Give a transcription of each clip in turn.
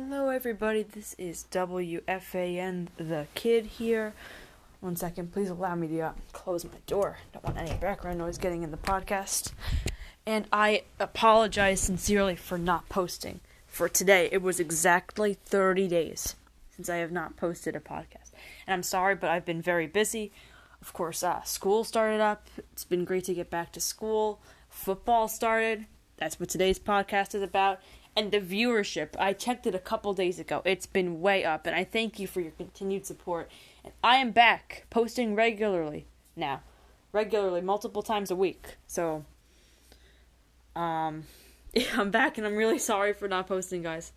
Hello everybody, this is WFAN the Kid here. One second, please allow me to close my door. Don't want any background noise getting in the podcast. And I apologize sincerely for not posting for today. It was exactly 30 days since I have not posted a podcast. And I'm sorry, but I've been very busy. Of course, school started up. It's been great to get back to school. Football started. That's what today's podcast is about. And the viewership, I checked it a couple days ago. It's been way up, and I thank you for your continued support. And I am back, posting regularly now. Regularly, multiple times a week. So, I'm back, and I'm really sorry for not posting, guys.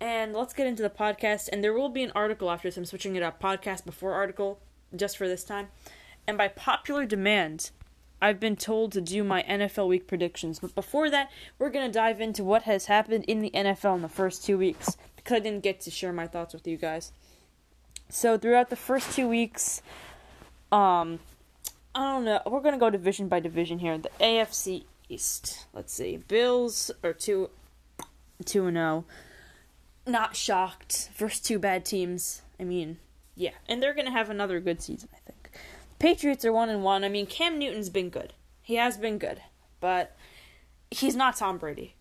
And let's get into the podcast. And there will be an article after this. I'm switching it up. Podcast before article, just for this time. And by popular demand, I've been told to do my NFL week predictions, but before that, we're going to dive into what has happened in the NFL in the first 2 weeks, because I didn't get to share my thoughts with you guys. So throughout the first 2 weeks, I don't know, we're going to go division by division here. The AFC East, let's see, Bills are 2-0, not shocked, first two bad teams, I mean, yeah, and they're going to have another good season, I think. Patriots are 1-1. I mean, Cam Newton's been good. He has been good. But he's not Tom Brady.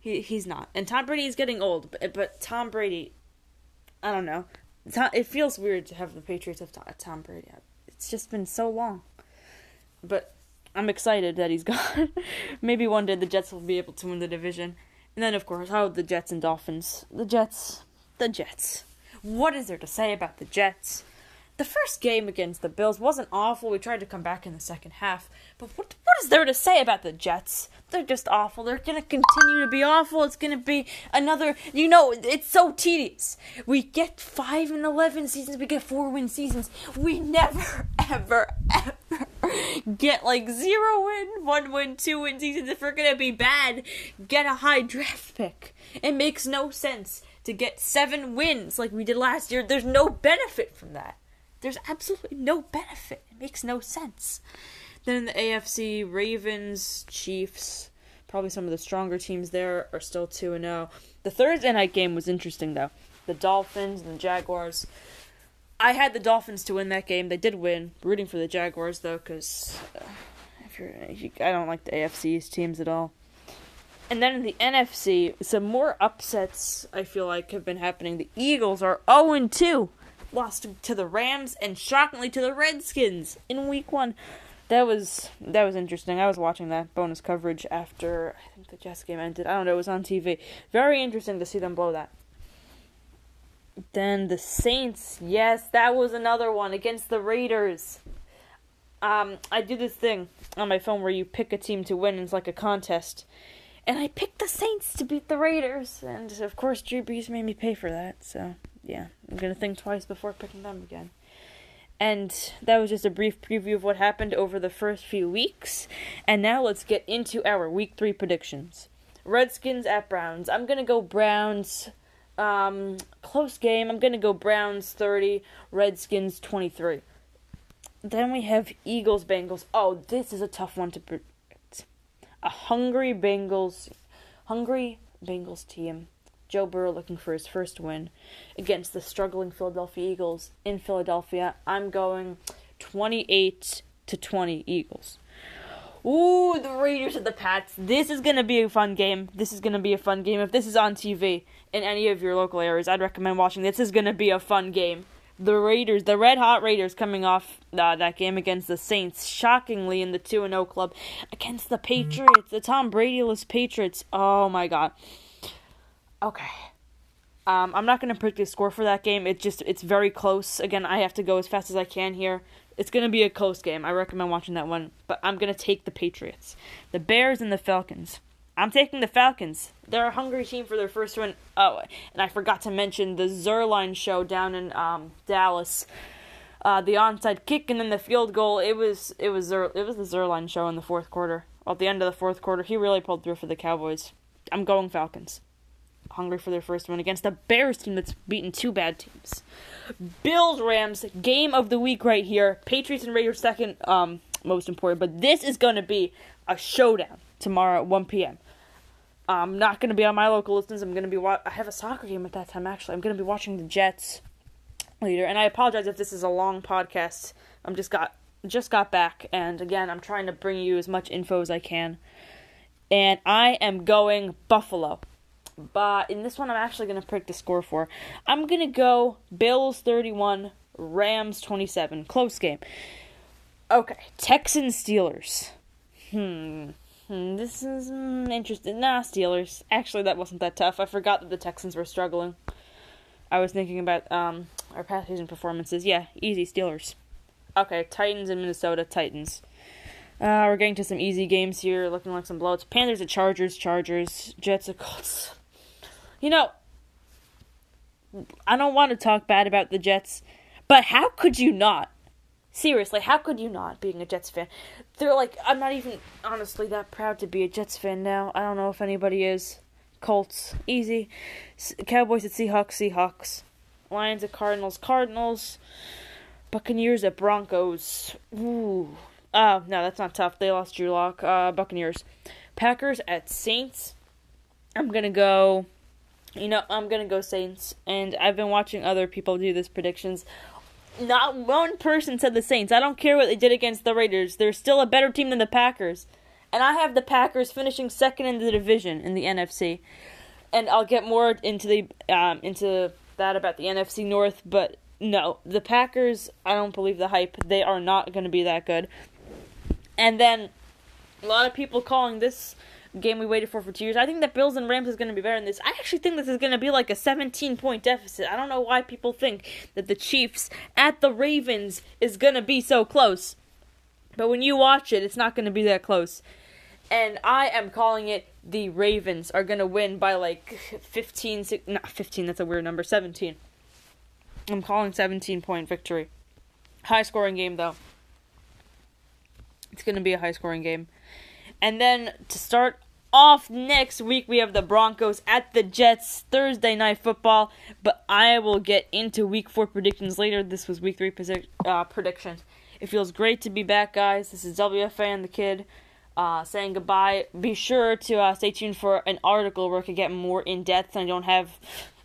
He's not. And Tom Brady is getting old. But Tom Brady, I don't know. It feels weird to have the Patriots have Tom Brady. It's just been so long. But I'm excited that he's gone. Maybe one day the Jets will be able to win the division. And then, of course, the Jets and Dolphins. The Jets. What is there to say about the Jets? The first game against the Bills wasn't awful. We tried to come back in the second half. But what is there to say about the Jets? They're just awful. They're going to continue to be awful. It's going to be another... You know, it's so tedious. We get 5-11 seasons. We get 4-win seasons. We never, ever, ever get like 0-win, 1-win, 2-win seasons. If we're going to be bad, get a high draft pick. It makes no sense to get 7 wins like we did last year. There's no benefit from that. There's absolutely no benefit. It makes no sense. Then in the AFC, Ravens, Chiefs, probably some of the stronger teams there are still 2-0. The Thursday night game was interesting, though. The Dolphins and the Jaguars. I had the Dolphins to win that game. They did win. Rooting for the Jaguars, though, because I don't like the AFC's teams at all. And then in the NFC, some more upsets, I feel like, have been happening. The Eagles are 0-2. Lost to the Rams and shockingly to the Redskins in week 1. That was interesting. I was watching that bonus coverage after I think the Jets game ended. I don't know, it was on TV. Very interesting to see them blow that. Then the Saints, yes, that was another one against the Raiders. I do this thing on my phone where you pick a team to win and it's like a contest. And I picked the Saints to beat the Raiders. And of course Drew Brees made me pay for that, so yeah, I'm going to think twice before picking them again. And that was just a brief preview of what happened over the first few weeks. And now let's get into our Week 3 predictions. Redskins at Browns. I'm going to go Browns. Close game. I'm going to go Browns 30, Redskins 23. Then we have Eagles, Bengals. Oh, this is a tough one to predict. A hungry Bengals team. Joe Burrow looking for his first win against the struggling Philadelphia Eagles in Philadelphia. I'm going 28-20 Eagles. Ooh, the Raiders at the Pats. This is going to be a fun game. If this is on TV in any of your local areas, I'd recommend watching. This is going to be a fun game. The Raiders, the red-hot Raiders coming off that game against the Saints, shockingly in the 2-0 club against the Patriots, the Tom Brady-less Patriots. Oh, my God. Okay. I'm not going to predict the score for that game. It's very close. Again, I have to go as fast as I can here. It's going to be a close game. I recommend watching that one. But I'm going to take the Patriots. The Bears and the Falcons. I'm taking the Falcons. They're a hungry team for their first win. Oh, and I forgot to mention the Zierlein show down in Dallas. The onside kick and then the field goal. It was the Zierlein show in the fourth quarter. Well, at the end of the fourth quarter, he really pulled through for the Cowboys. I'm going Falcons. Hungry for their first win against the Bears team that's beaten two bad teams. Bills, Rams, game of the week right here. Patriots and Raiders second, most important. But this is going to be a showdown tomorrow at 1 p.m. I'm not going to be on my local listings. I'm going to be I have a soccer game at that time, actually. I'm going to be watching the Jets later. And I apologize if this is a long podcast. I'm just got back, and again, I'm trying to bring you as much info as I can. And I am going Buffalo. But in this one, I'm actually going to pick the score for. I'm going to go Bills 31, Rams 27. Close game. Okay, Texans Steelers. This is interesting. Nah, Steelers. Actually, that wasn't that tough. I forgot that the Texans were struggling. I was thinking about our past season performances. Yeah, easy, Steelers. Okay, Titans and Minnesota, Titans. We're getting to some easy games here, looking like some blowouts. Panthers at Chargers, Jets at Colts. You know, I don't want to talk bad about the Jets, but how could you not? Seriously, how could you not, being a Jets fan? They're like, I'm not even, honestly, that proud to be a Jets fan now. I don't know if anybody is. Colts, easy. Cowboys at Seahawks. Lions at Cardinals. Buccaneers at Broncos. Ooh. Oh, no, that's not tough. They lost Drew Lock. Buccaneers. Packers at Saints. I'm going to go Saints. And I've been watching other people do these predictions. Not one person said the Saints. I don't care what they did against the Raiders. They're still a better team than the Packers. And I have the Packers finishing second in the division in the NFC. And I'll get more into the into that about the NFC North. But no, the Packers, I don't believe the hype. They are not going to be that good. And then a lot of people calling this game we waited for 2 years. I think that Bills and Rams is going to be better than this. I actually think this is going to be like a 17-point deficit. I don't know why people think that the Chiefs at the Ravens is going to be so close. But when you watch it, it's not going to be that close. And I am calling it the Ravens are going to win by like 15, not 15, that's a weird number, 17. I'm calling 17-point victory. High-scoring game, though. It's going to be a high-scoring game. And then to start off next week, we have the Broncos at the Jets, Thursday Night Football. But I will get into Week 4 predictions later. This was Week 3 prediction. It feels great to be back, guys. This is WFAN the Kid saying goodbye. Be sure to stay tuned for an article where I can get more in-depth. I don't have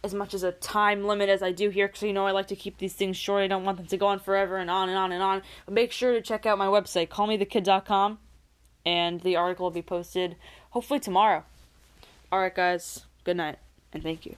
as much as a time limit as I do here, because you know I like to keep these things short. I don't want them to go on forever and on and on and on. But make sure to check out my website, callmethekid.com, and the article will be posted hopefully tomorrow. Alright guys, good night, and thank you.